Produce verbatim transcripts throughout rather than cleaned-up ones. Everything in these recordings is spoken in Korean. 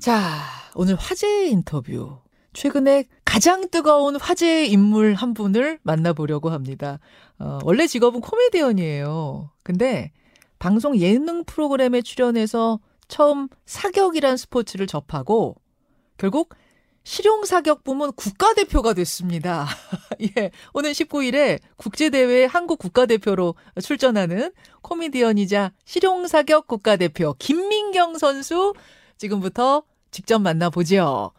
자, 오늘 화제 인터뷰. 최근에 가장 뜨거운 화제의 인물 한 분을 만나보려고 합니다. 어, 원래 직업은 코미디언이에요. 근데 방송 예능 프로그램에 출연해서 처음 사격이란 스포츠를 접하고 결국 실용사격 부문 국가대표가 됐습니다. 예, 오늘 십구 일에 국제대회에 한국 국가대표로 출전하는 코미디언이자 실용사격 국가대표 김민경 선수 지금부터 직접 만나보죠.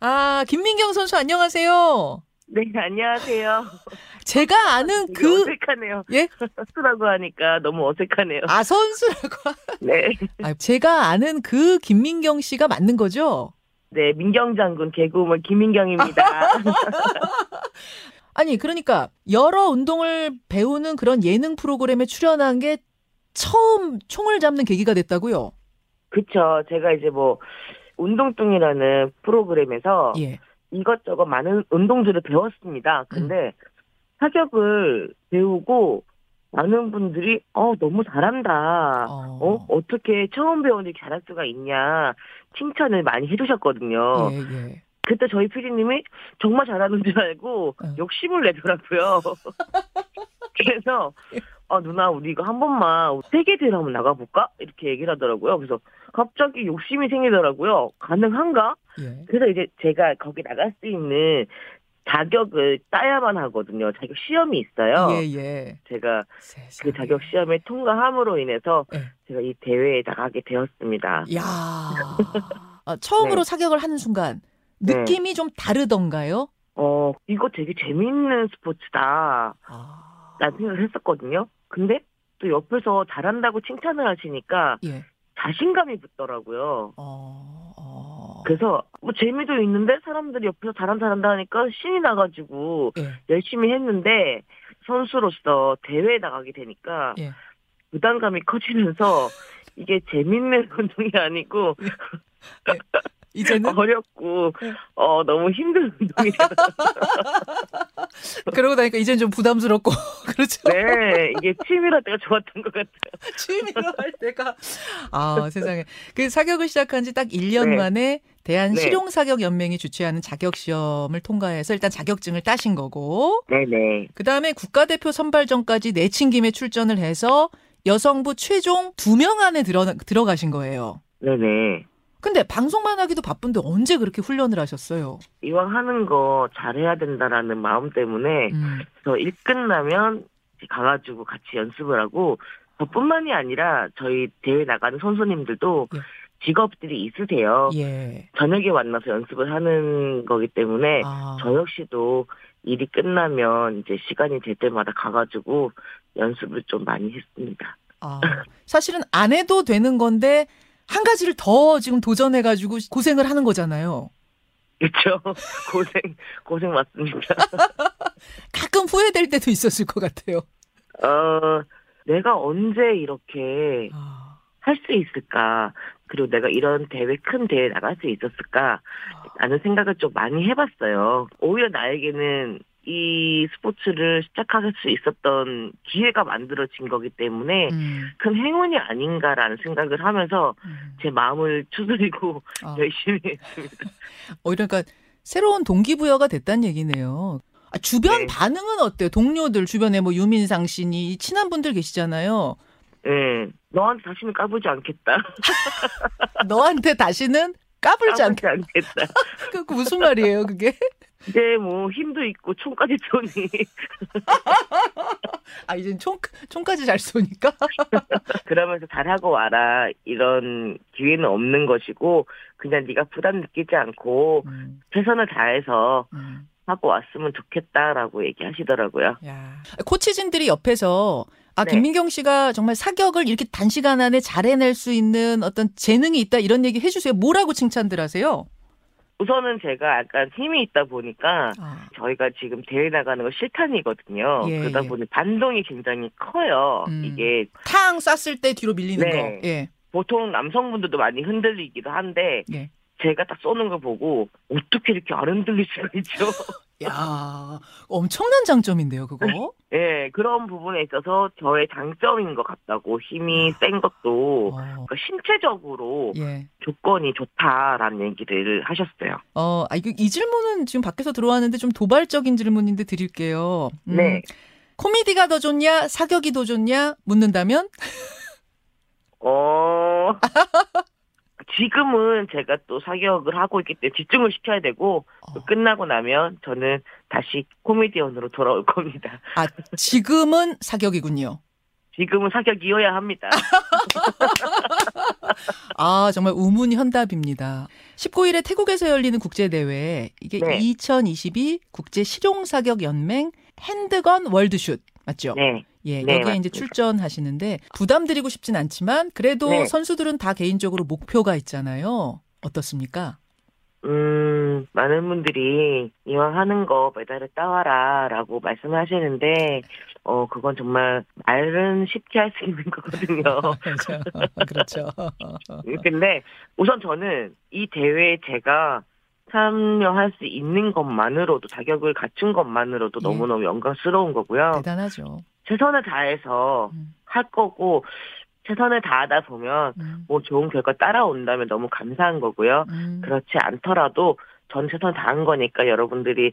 아, 김민경 선수 안녕하세요. 네, 안녕하세요. 제가 아는 그 어색하네요. 예? 선수라고 하니까 너무 어색하네요. 아, 선수라고. 네. 아, 제가 아는 그 김민경 씨가 맞는 거죠? 네, 민경 장군 개그우먼 김민경입니다. 아니, 그러니까 여러 운동을 배우는 그런 예능 프로그램에 출연한 게 처음 총을 잡는 계기가 됐다고요? 그렇죠. 제가 이제 뭐 운동뚱이라는 프로그램에서 예. 이것저것 많은 운동들을 배웠습니다. 근데 음. 사격을 배우고 많은 분들이 어 너무 잘한다. 어. 어 어떻게 처음 배우는 잘할 수가 있냐 칭찬을 많이 해주셨거든요. 예, 예. 그때 저희 피디님이 정말 잘하는 줄 알고 어. 욕심을 내더라고요. 그래서 아 누나 우리 이거 한 번만 세계대회 한번 나가볼까? 이렇게 얘기를 하더라고요. 그래서 갑자기 욕심이 생기더라고요. 가능한가? 예. 그래서 이제 제가 거기 나갈 수 있는 자격을 따야만 하거든요. 자격 시험이 있어요. 예, 예. 제가 세상에. 그 자격 시험에 통과함으로 인해서 예. 제가 이 대회에 나가게 되었습니다. 이야. 아, 처음으로 네. 사격을 하는 순간 느낌이 네. 좀 다르던가요? 어, 이거 되게 재밌는 스포츠다. 아. 라는 생각을 했었거든요. 근데 또 옆에서 잘한다고 칭찬을 하시니까 예. 자신감이 붙더라고요. 어, 어. 그래서 뭐 재미도 있는데 사람들이 옆에서 잘한다 잘한다 하니까 신이 나가지고 예. 열심히 했는데 선수로서 대회에 나가게 되니까 예. 부담감이 커지면서 이게 재밌는 운동이 아니고 예. 이제는 어렵고 어 너무 힘든 운동이 되더라고요. 그러고 나니까 이제는 좀 부담스럽고 그렇죠. 네, 이게 취미로 할 때가 좋았던 것 같아요. 취미로 할 때가 아 세상에 그 사격을 시작한 지 딱 일 년 네. 만에 대한 네. 실용 사격 연맹이 주최하는 자격 시험을 통과해서 일단 자격증을 따신 거고. 네네. 그 다음에 국가대표 선발전까지 내친 김에 출전을 해서 여성부 최종 두 명 안에 들어 들어가신 거예요. 네네. 근데 방송만 하기도 바쁜데 언제 그렇게 훈련을 하셨어요? 이왕 하는 거 잘해야 된다라는 마음 때문에 음. 그래서 일 끝나면 가가지고 같이 연습을 하고 저뿐만이 아니라 저희 대회 나가는 선수님들도 예. 직업들이 있으세요. 예. 저녁에 만나서 연습을 하는 거기 때문에 아. 저 역시도 일이 끝나면 이제 시간이 될 때마다 가가지고 연습을 좀 많이 했습니다. 아. 사실은 안 해도 되는 건데 한 가지를 더 지금 도전해가지고 고생을 하는 거잖아요. 그렇죠. 고생, 고생 맞습니다. 가끔 후회될 때도 있었을 것 같아요. 어, 내가 언제 이렇게 어... 할 수 있을까? 그리고 내가 이런 대회, 큰 대회 나갈 수 있었을까? 라는 생각을 좀 많이 해봤어요. 오히려 나에게는 이 스포츠를 시작할 수 있었던 기회가 만들어진 거기 때문에 음. 큰 행운이 아닌가라는 생각을 하면서 음. 제 마음을 추스리고 아. 열심히 했습니다. 어, 그러니까 새로운 동기부여가 됐다는 얘기네요. 아, 주변 네. 반응은 어때요? 동료들 주변에 뭐 유민상 씨니 친한 분들 계시잖아요. 네. 너한테 다시는 까불지 않겠다. 너한테 다시는 까불지, 까불지 않겠다. 않겠다. 그 무슨 말이에요 그게? 이제 뭐 힘도 있고 총까지 쏘니. 아 이젠 총, 총까지 잘 쏘니까? 그러면서 잘하고 와라. 이런 기회는 없는 것이고 그냥 네가 부담 느끼지 않고 음. 최선을 다해서 음. 하고 왔으면 좋겠다라고 얘기하시더라고요. 야. 코치진들이 옆에서 아 네. 김민경 씨가 정말 사격을 이렇게 단시간 안에 잘해낼 수 있는 어떤 재능이 있다 이런 얘기 해주세요. 뭐라고 칭찬들 하세요? 우선은 제가 약간 힘이 있다 보니까 아. 저희가 지금 대회 나가는 거 실탄이거든요. 예, 그러다 예. 보니 반동이 굉장히 커요. 음. 이게 탕 쐈을 때 뒤로 밀리는 네. 거. 예. 보통 남성분들도 많이 흔들리기도 한데 예. 제가 딱 쏘는 거 보고 어떻게 이렇게 안 흔들릴 수가 있죠. 야, 엄청난 장점인데요, 그거? 예, 네, 그런 부분에 있어서 저의 장점인 것 같다고. 힘이 센 것도 그러니까 신체적으로 예. 조건이 좋다라는 얘기를 하셨어요. 어, 아, 이거 이 질문은 지금 밖에서 들어왔는데 좀 도발적인 질문인데 드릴게요. 음, 네. 코미디가 더 좋냐, 사격이 더 좋냐 묻는다면? 어. 지금은 제가 또 사격을 하고 있기 때문에 집중을 시켜야 되고 어. 끝나고 나면 저는 다시 코미디언으로 돌아올 겁니다. 아, 지금은 사격이군요. 지금은 사격이어야 합니다. 아, 정말 우문현답입니다. 십구 일에 태국에서 열리는 국제대회, 이게 네. 이천이십이 국제 실용 사격 연맹 핸드건 월드슛 맞죠? 네. 예, 네, 여기에 맞습니다. 이제 출전하시는데 부담드리고 싶진 않지만 그래도 네. 선수들은 다 개인적으로 목표가 있잖아요. 어떻습니까? 음, 많은 분들이 이왕 하는 거 메달을 따와라라고 말씀하시는데 어 그건 정말 말은 쉽게 할 수 있는 거거든요. 그렇죠. 근데 우선 저는 이 대회에 제가 참여할 수 있는 것만으로도 자격을 갖춘 것만으로도 예. 너무너무 영광스러운 거고요. 대단하죠. 최선을 다해서 음. 할 거고 최선을 다하다 보면 음. 뭐 좋은 결과 따라온다면 너무 감사한 거고요. 음. 그렇지 않더라도 전 최선을 다한 거니까 여러분들이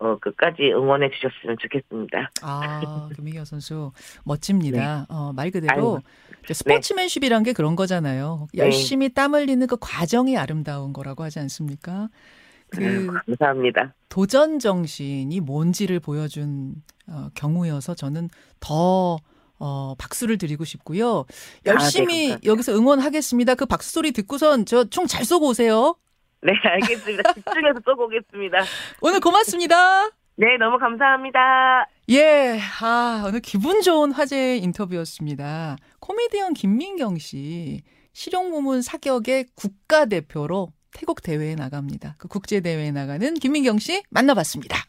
어, 끝까지 응원해 주셨으면 좋겠습니다. 아, 김민경 선수 멋집니다. 네. 어, 말 그대로 아유. 스포츠맨십이란 네. 게 그런 거잖아요. 열심히 네. 땀 흘리는 그 과정이 아름다운 거라고 하지 않습니까? 그 아유, 감사합니다. 도전 정신이 뭔지를 보여준 어, 경우여서 저는 더 어, 박수를 드리고 싶고요. 열심히 아, 네, 여기서 응원하겠습니다. 그 박수 소리 듣고선 저 총 잘 쏘고 오세요. 네, 알겠습니다. 집중해서 쏘고 오겠습니다. 오늘 고맙습니다. 네, 너무 감사합니다. 예, 아, 오늘 기분 좋은 화제의 인터뷰였습니다. 코미디언 김민경 씨, 실용부문 사격의 국가대표로 태국 대회에 나갑니다. 그 국제대회에 나가는 김민경 씨 만나봤습니다.